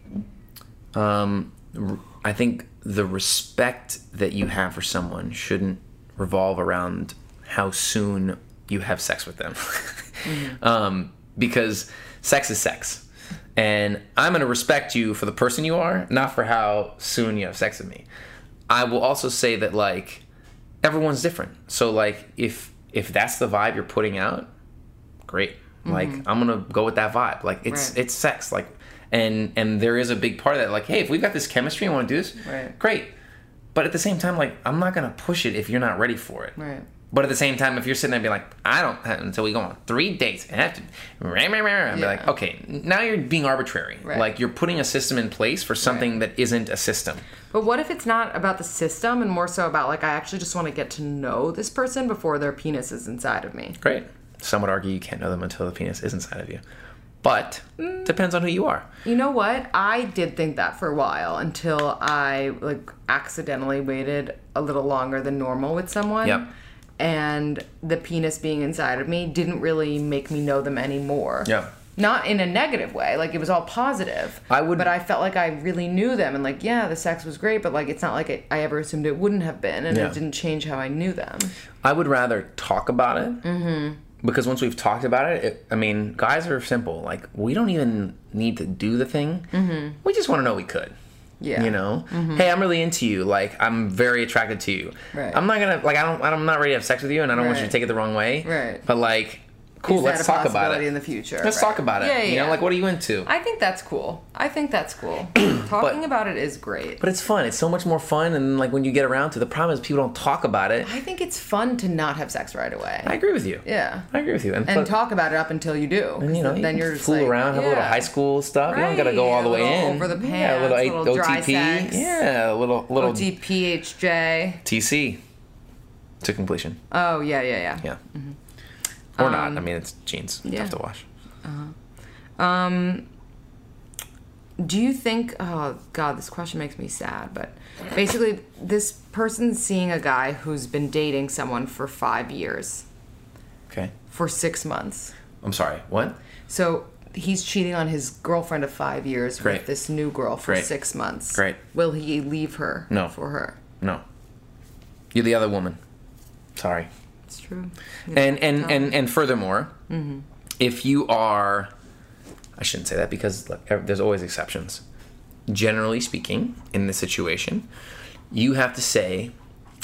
I think the respect that you have for someone shouldn't revolve around how soon you have sex with them. Mm-hmm. Because sex is sex. And I'm going to respect you for the person you are, not for how soon you have sex with me. I will also say that, like, everyone's different. So, like, if that's the vibe you're putting out, great. Mm-hmm. Like, I'm going to go with that vibe. Like, it's sex. Like, And there is a big part of that, like, hey, if we've got this chemistry and want to do this, great. But at the same time, like, I'm not going to push it if you're not ready for it. Right. But at the same time, if you're sitting there and be like, I don't have, until we go on 3 dates, I have to, and be like, okay, now you're being arbitrary. Right. Like, you're putting a system in place for something that isn't a system. But what if it's not about the system and more so about, like, I actually just want to get to know this person before their penis is inside of me? Great. Some would argue you can't know them until the penis is inside of you. But depends on who you are. You know what? I did think that for a while until I, like, accidentally waited a little longer than normal with someone. Yep. And the penis being inside of me didn't really make me know them anymore. Yeah. Not in a negative way. Like, it was all positive. But I felt like I really knew them. And, like, yeah, the sex was great. But, like, it's not like I ever assumed it wouldn't have been. And it didn't change how I knew them. I would rather talk about it. Mm-hmm. Because once we've talked about it, I mean, guys are simple. Like, we don't even need to do the thing. Mm-hmm. We just want to know we could. Yeah. You know? Mm-hmm. Hey, I'm really into you. Like, I'm very attracted to you. Right. I'm not going to... Like, I'm not ready to have sex with you, and I don't want you to take it the wrong way. Right. But, like... Cool, let's talk about it. In the future. Let's talk about it. Yeah, yeah. You know, like, what are you into? I think that's cool. Talking about it is great. But it's fun. It's so much more fun, and, like, when you get around to it, the problem is people don't talk about it. I think it's fun to not have sex right away. I agree with you. Yeah. And talk about it up until you do. And, you know, then you're just fool around, have a little high school stuff. Right. You don't got to go all the way in. Over the pants. Yeah, a little dry sex. Yeah, a little OTP, HJ. TC. To completion. Oh, yeah. Yeah. Mm-hmm. Or not. I mean, it's jeans. Yeah. Tough to wash. Uh-huh. Do you think... Oh, God, this question makes me sad. But basically, this person's seeing a guy who's been dating someone for 5 years. Okay. For 6 months. I'm sorry. What? So he's cheating on his girlfriend of 5 years with this new girl for 6 months. Great. Will he leave her? No. For her? No. You're the other woman. Sorry. It's true. And furthermore, mm-hmm. if you are, I shouldn't say that because look, there's always exceptions. Generally speaking, in this situation, you have to say,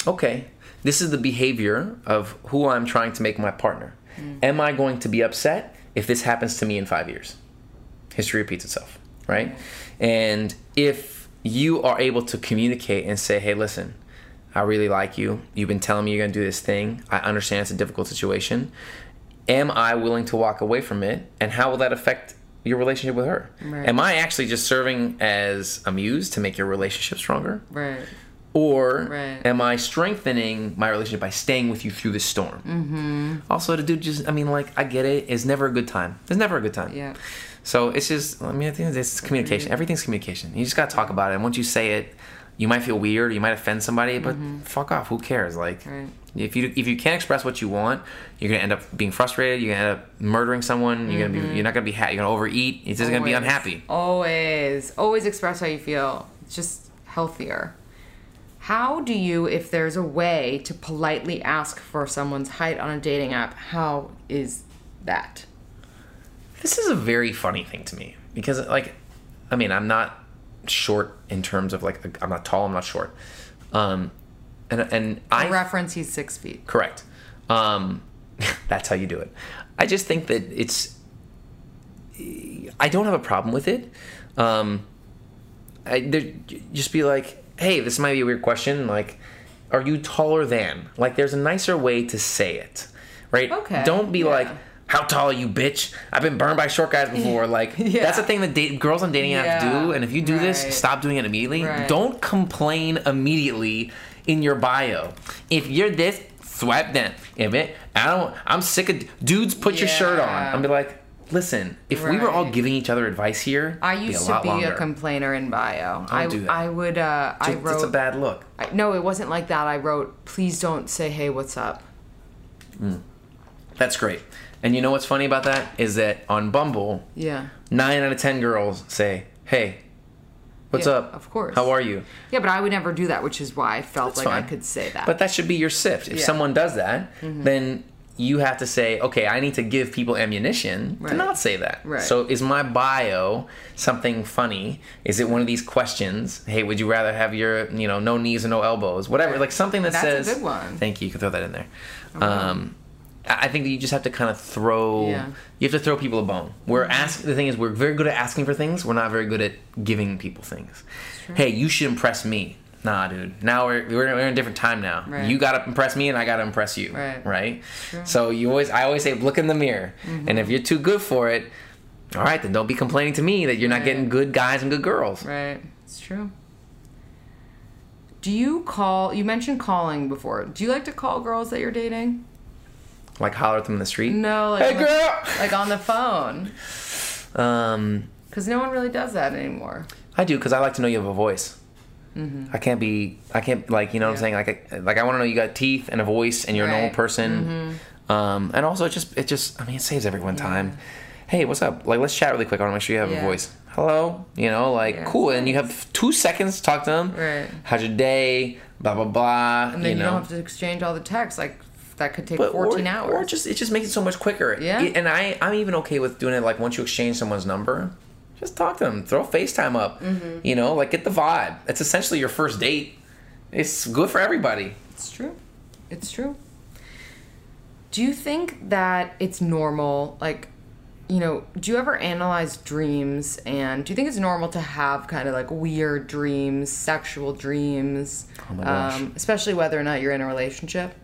okay, this is the behavior of who I'm trying to make my partner. Mm-hmm. Am I going to be upset if this happens to me in 5 years? History repeats itself, right? Mm-hmm. And if you are able to communicate and say, hey, listen, I really like you. You've been telling me you're going to do this thing. I understand it's a difficult situation. Am I willing to walk away from it? And how will that affect your relationship with her? Right. Am I actually just serving as a muse to make your relationship stronger? Right. Or am I strengthening my relationship by staying with you through this storm? Mm-hmm. Also, the dude just, I mean, like, I get it. It's never a good time. There's never a good time. Yeah. So it's just, I mean, I think it's communication. Mm-hmm. Everything's communication. You just got to talk about it. And once you say it, you might feel weird. You might offend somebody, but mm-hmm. fuck off. Who cares? Like, if you can't express what you want, you're gonna end up being frustrated. You're gonna end up murdering someone. You're mm-hmm. You're not gonna be happy. You're gonna overeat. You're just gonna be unhappy. Always express how you feel. It's just healthier. How do you, if there's a way to politely ask for someone's height on a dating app, how is that? This is a very funny thing to me because, like, I mean, I'm not short in terms of, like, I'm not tall, I'm not short. I reference he's 6 feet. Correct. That's how you do it. I just think that I don't have a problem with it. Just be like, hey, this might be a weird question. Like, are you taller than? Like, there's a nicer way to say it, right? Okay. Don't be like, how tall are you, bitch? I've been burned by short guys before. Like, that's the thing that girls on dating apps do. And if you do this, stop doing it immediately. Right. Don't complain immediately in your bio. If you're this, swipe that. If it, I'm sick of dudes. Put your shirt on. I'm be like, listen. If we were all giving each other advice here, I used to be a complainer in bio. Don't do that. I would. I wrote. That's a bad look. No, it wasn't like that. I wrote, please don't say, hey, what's up. Mm. That's great. And you know what's funny about that is that on Bumble, 9 out of 10 girls say, "Hey, what's up? Of course. How are you?" Yeah, but I would never do that, which is why I felt like I could say that. But that should be your sift. If someone does that, then you have to say, "Okay, I need to give people ammunition to not say that." Right. So, is my bio something funny? Is it one of these questions? Hey, would you rather have your, no knees and no elbows, whatever, like something that says. That's a good one. Thank you. You can throw that in there. Okay. I think that you just have to kind of you have to throw people a bone. The thing is, we're very good at asking for things. We're not very good at giving people things. Hey, you should impress me. Nah, dude. Now we're in a different time now. Right. You gotta impress me, and I gotta impress you. Right. Right. Sure. So I always say, look in the mirror, mm-hmm. and if you're too good for it, all right, then don't be complaining to me that you're not getting good guys and good girls. Right. It's true. Do you call? You mentioned calling before. Do you like to call girls that you're dating? Like holler at them in the street? No. Like hey, girl. Like on the phone. Because no one really does that anymore. I do, because I like to know you have a voice. Mm-hmm. I can't, like, you know what I'm saying? Like I want to know you got teeth and a voice and you're a normal person. Mm-hmm. And also it just, I mean, it saves everyone time. Hey, what's up? Like, let's chat really quick. I want to make sure you have a voice. Hello. You know, like, cool. And you have 2 seconds to talk to them. Right. How's your day? Blah, blah, blah. And then you don't have to exchange all the texts. Like, that could take 14 hours. Or it just makes it so much quicker. Yeah. And I'm even okay with doing it, like, once you exchange someone's number. Just talk to them. Throw FaceTime up. Mm-hmm. You know, like, get the vibe. It's essentially your first date. It's good for everybody. It's true. Do you think that it's normal, like, you know, do you ever analyze dreams? And do you think it's normal to have kind of, like, weird dreams, sexual dreams? Oh, my gosh. Especially whether or not you're in a relationship?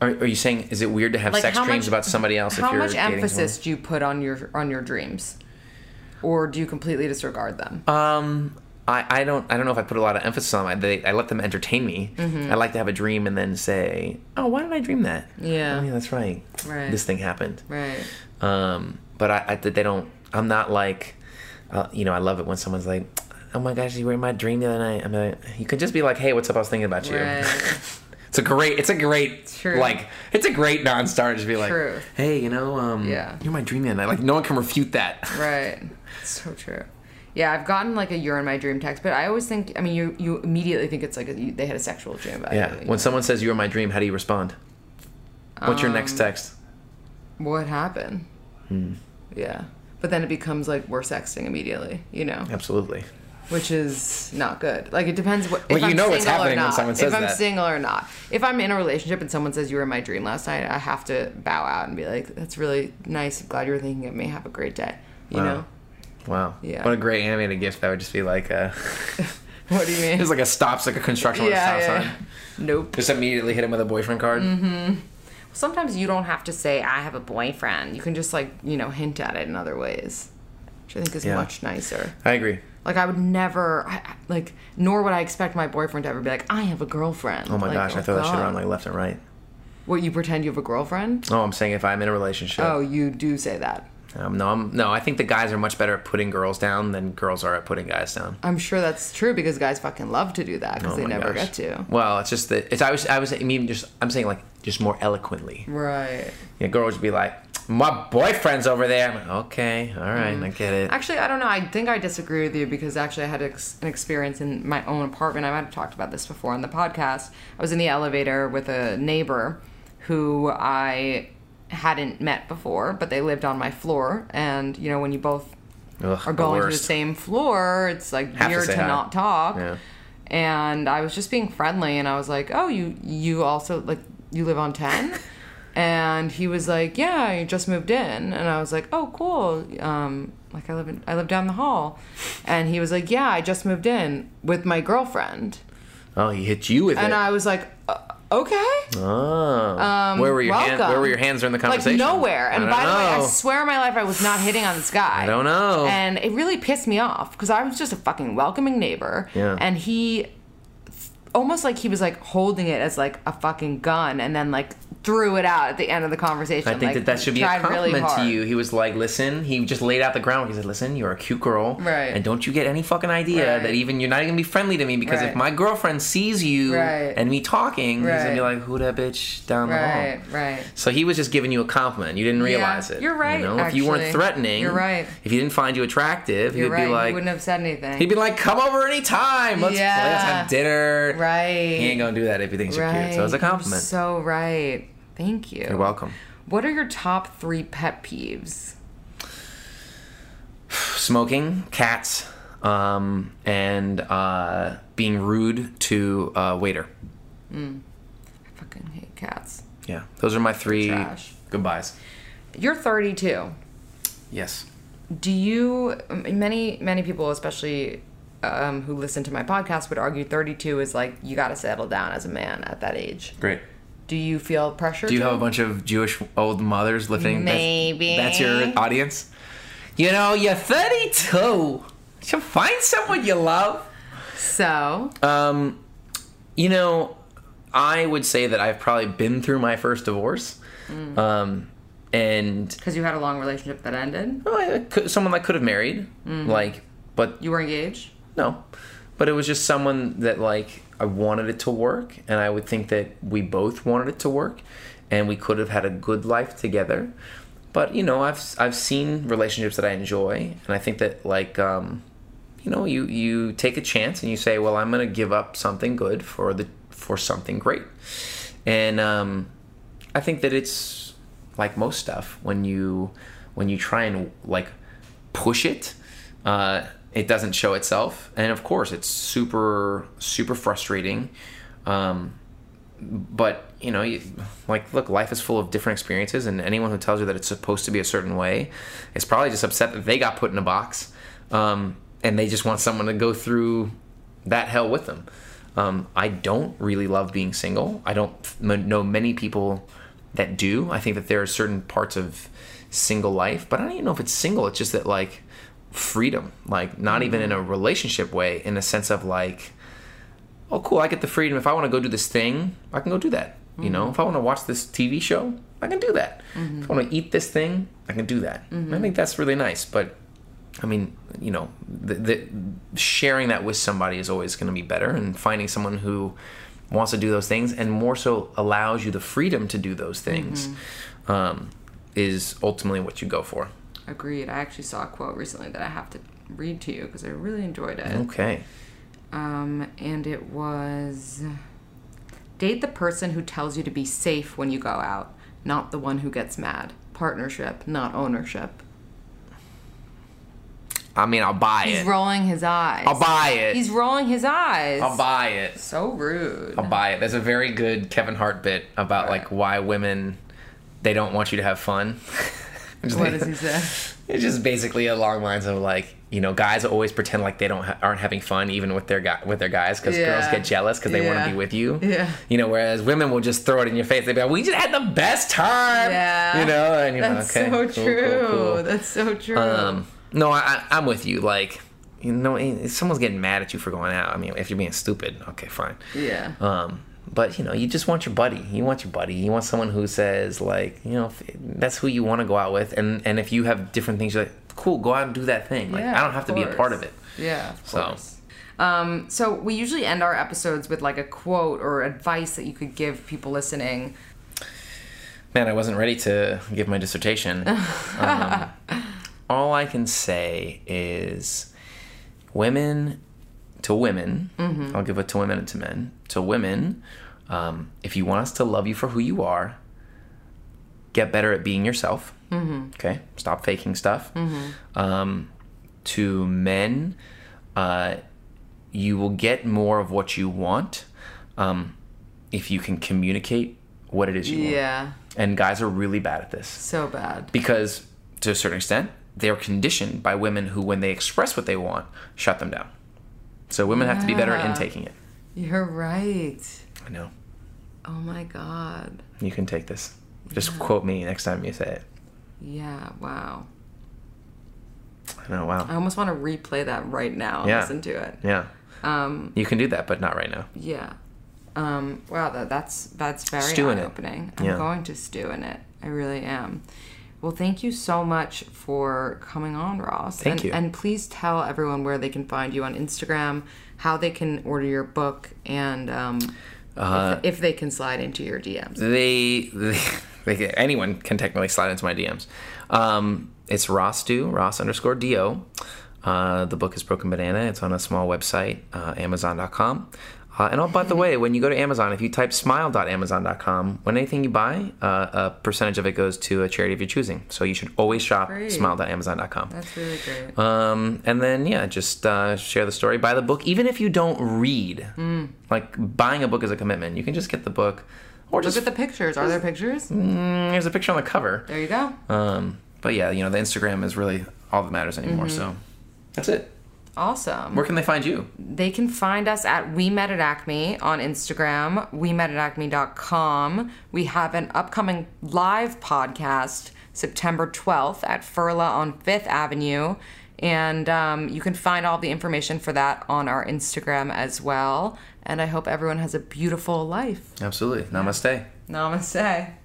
Are you saying, is it weird to have, like, sex dreams about somebody else if you're dating someone? How much emphasis do you put on your dreams? Or do you completely disregard them? I don't know if I put a lot of emphasis on them. I let them entertain me. Mm-hmm. I like to have a dream and then say, oh, why did I dream that? Yeah. Oh, yeah, that's right. Right. This thing happened. Right. But I'm not like, you know, I love it when someone's like, oh my gosh, you were in my dream the other night. I'm like, you could just be like, hey, what's up? I was thinking about you. Right. It's a great, true. Like, it's a great non-starter to be like, true. Hey, you know, you're my dream man. Like, no one can refute that. Right. So true. Yeah, I've gotten, like, a you're in my dream text, but I always think, I mean, you immediately think it's like they had a sexual dream about you. Yeah. When someone says you're in my dream, how do you respond? What's your next text? What happened? Yeah. But then it becomes like we're sexting immediately, you know? Absolutely. Which is not good. Like, it depends what. Well, you know what's happening when someone says that. If I'm single or not. If I'm in a relationship and someone says you were in my dream last night, I have to bow out and be like, "That's really nice. I'm glad you were thinking of me. Have a great day." You know. Wow. Yeah. What a great animated gift. That would just be like a. What do you mean? It's like a stop, like a construction with a stop sign. Nope. Just immediately hit him with a boyfriend card. Mm-hmm. Sometimes you don't have to say I have a boyfriend. You can just, like, you know, hint at it in other ways, which I think is much nicer. I agree. Like, I would never, like, nor would I expect my boyfriend to ever be like, I have a girlfriend. Oh, my gosh. I throw that shit around, like, left and right. What, you pretend you have a girlfriend? Oh, I'm saying if I'm in a relationship. Oh, you do say that. No, I think the guys are much better at putting girls down than girls are at putting guys down. I'm sure that's true because guys fucking love to do that because they never get to. Well, it's just that, I'm saying, like, just more eloquently. Right. Yeah, girls would be like, my boyfriend's over there. I'm like, okay, all right, I get it. Actually, I don't know. I think I disagree with you because actually I had an experience in my own apartment. I might have talked about this before on the podcast. I was in the elevator with a neighbor who I hadn't met before, but they lived on my floor. And, you know, when you both are going to the same floor, it's like weird to not talk. Yeah. And I was just being friendly, and I was like, oh, you also, like, you live on 10? And he was like, yeah, I just moved in. And I was like, oh, cool. Like, I live down the hall. And he was like, yeah, I just moved in with my girlfriend. Oh, he hit you with it. And I was like, okay. Oh. Where were your hands during the conversation? Like, nowhere. And by the way, I swear on my life I was not hitting on this guy. I don't know. And it really pissed me off because I was just a fucking welcoming neighbor. Yeah. And he almost like he was, like, holding it as, like, a fucking gun and then, like, threw it out at the end of the conversation. I think, like, that should be a compliment really to you. He was like, listen, he just laid out the ground. He said, listen, you're a cute girl. Right. And don't you get any fucking idea that even you're not even going to be friendly to me because if my girlfriend sees you and me talking, he's going to be like, who that bitch down the hall? Right. So he was just giving you a compliment. You didn't realize it. You're right, you know? If you weren't threatening, you're right. If he didn't find you attractive, you're he'd be like, he wouldn't have said anything. He'd be like, come over anytime. Let's have dinner. Right. He ain't going to do that if he thinks you're cute. So it's a compliment. You're so right. Thank you. You're welcome. What are your top 3 pet peeves? Smoking, cats, and being rude to a waiter. I fucking hate cats. Yeah. Those are my 3 goodbyes. You're 32. Yes. Do you... Many people, especially who listen to my podcast would argue 32 is like, you got to settle down as a man at that age. Great. Do you feel pressure? Do you have a bunch of Jewish old mothers living? Maybe. That's your audience? You know, you're 32. So find someone you love. So? You know, I would say that I've probably been through my first divorce. Mm. And... Because you had a long relationship that ended? Well, someone I could have married. Mm-hmm. Like, but... You were engaged? No. But it was just someone that, like... I wanted it to work, and I would think that we both wanted it to work, and we could have had a good life together. But, you know, I've seen relationships that I enjoy, and I think that, like, you know, you take a chance and you say, well, I'm going to give up something good for something great. And I think that it's like most stuff, when you try and, like, push it, it doesn't show itself, and of course it's super, super frustrating. But you know, look, life is full of different experiences, and anyone who tells you that it's supposed to be a certain way is probably just upset that they got put in a box, and they just want someone to go through that hell with them. I don't really love being single. I don't know many people that do. I think that there are certain parts of single life, but I don't even know if it's single. It's just that, like, freedom, like, not even in a relationship way, in a sense of, like, oh, cool, I get the freedom. If I want to go do this thing, I can go do that. Mm-hmm. You know, if I want to watch this TV show, I can do that. Mm-hmm. If I want to eat this thing, I can do that. Mm-hmm. I think that's really nice. But I mean, you know, the sharing that with somebody is always going to be better, and finding someone who wants to do those things and more so allows you the freedom to do those things, mm-hmm. Is ultimately what you go for. Agreed. I actually saw a quote recently that I have to read to you because I really enjoyed it. Okay. And it was, date the person who tells you to be safe when you go out, not the one who gets mad. Partnership, not ownership. I mean, I'll buy it. He's rolling his eyes. I'll buy it. He's rolling his eyes. I'll buy it. So rude. I'll buy it. There's a very good Kevin Hart bit about, right, like, why women, they don't want you to have fun. What does he say? It's just basically along lines of, like, you know, guys always pretend like they aren't having fun even with their guys, because girls get jealous because they want to be with you. Yeah. You know, whereas women will just throw it in your face. They'll be like, "We just had the best time." Yeah. You know, and you're like, okay, so true. Cool. That's so true. No, I'm with you. Like, you know, if someone's getting mad at you for going out, I mean, if you're being stupid, okay, fine. Yeah. But, you know, you just want your buddy. You want your buddy. You want someone who says, like, you know, that's who you want to go out with. And if you have different things, you're like, cool, go out and do that thing. Like, yeah, I don't have to be a part of it. Yeah, of course. So we usually end our episodes with, like, a quote or advice that you could give people listening. Man, I wasn't ready to give my dissertation. All I can say is, women... to women, mm-hmm. I'll give it to women and to men. To women, if you want us to love you for who you are, get better at being yourself. Mm-hmm. Okay? Stop faking stuff. Mm-hmm. To men, you will get more of what you want if you can communicate what it is you want. Yeah. And guys are really bad at this. So bad. Because, to a certain extent, they're conditioned by women who, when they express what they want, shut them down. So women have to be better at intaking it. You're right. I know. Oh, my God. You can take this. Just quote me next time you say it. Yeah, wow. I know, wow. I almost want to replay that right now and listen to it. Yeah. You can do that, but not right now. Yeah. Wow, that's very eye-opening. I'm going to stew in it. I really am. Well, thank you so much for coming on, Ross. Thank you. And please tell everyone where they can find you on Instagram, how they can order your book, and if they can slide into your DMs. Anyone can technically slide into my DMs. It's Rossdo, Ross_DO. The book is Broken Bananah. It's on a small website, Amazon.com. And by the way, when you go to Amazon, if you type smile.amazon.com, when anything you buy, a percentage of it goes to a charity of your choosing. So you should always shop smile.amazon.com. That's really great. And then, just share the story. Buy the book, even if you don't read. Mm. Like, buying a book is a commitment. You can just get the book. Or just look at the pictures. Are there pictures? There's a picture on the cover. There you go. But, you know, the Instagram is really all that matters anymore. Mm-hmm. So that's it. Awesome. Where can they find you? They can find us at We Met at Acme on Instagram, wemetatacme.com. We have an upcoming live podcast September 12th at Furla on 5th Avenue. And you can find all the information for that on our Instagram as well. And I hope everyone has a beautiful life. Absolutely. Namaste. Namaste.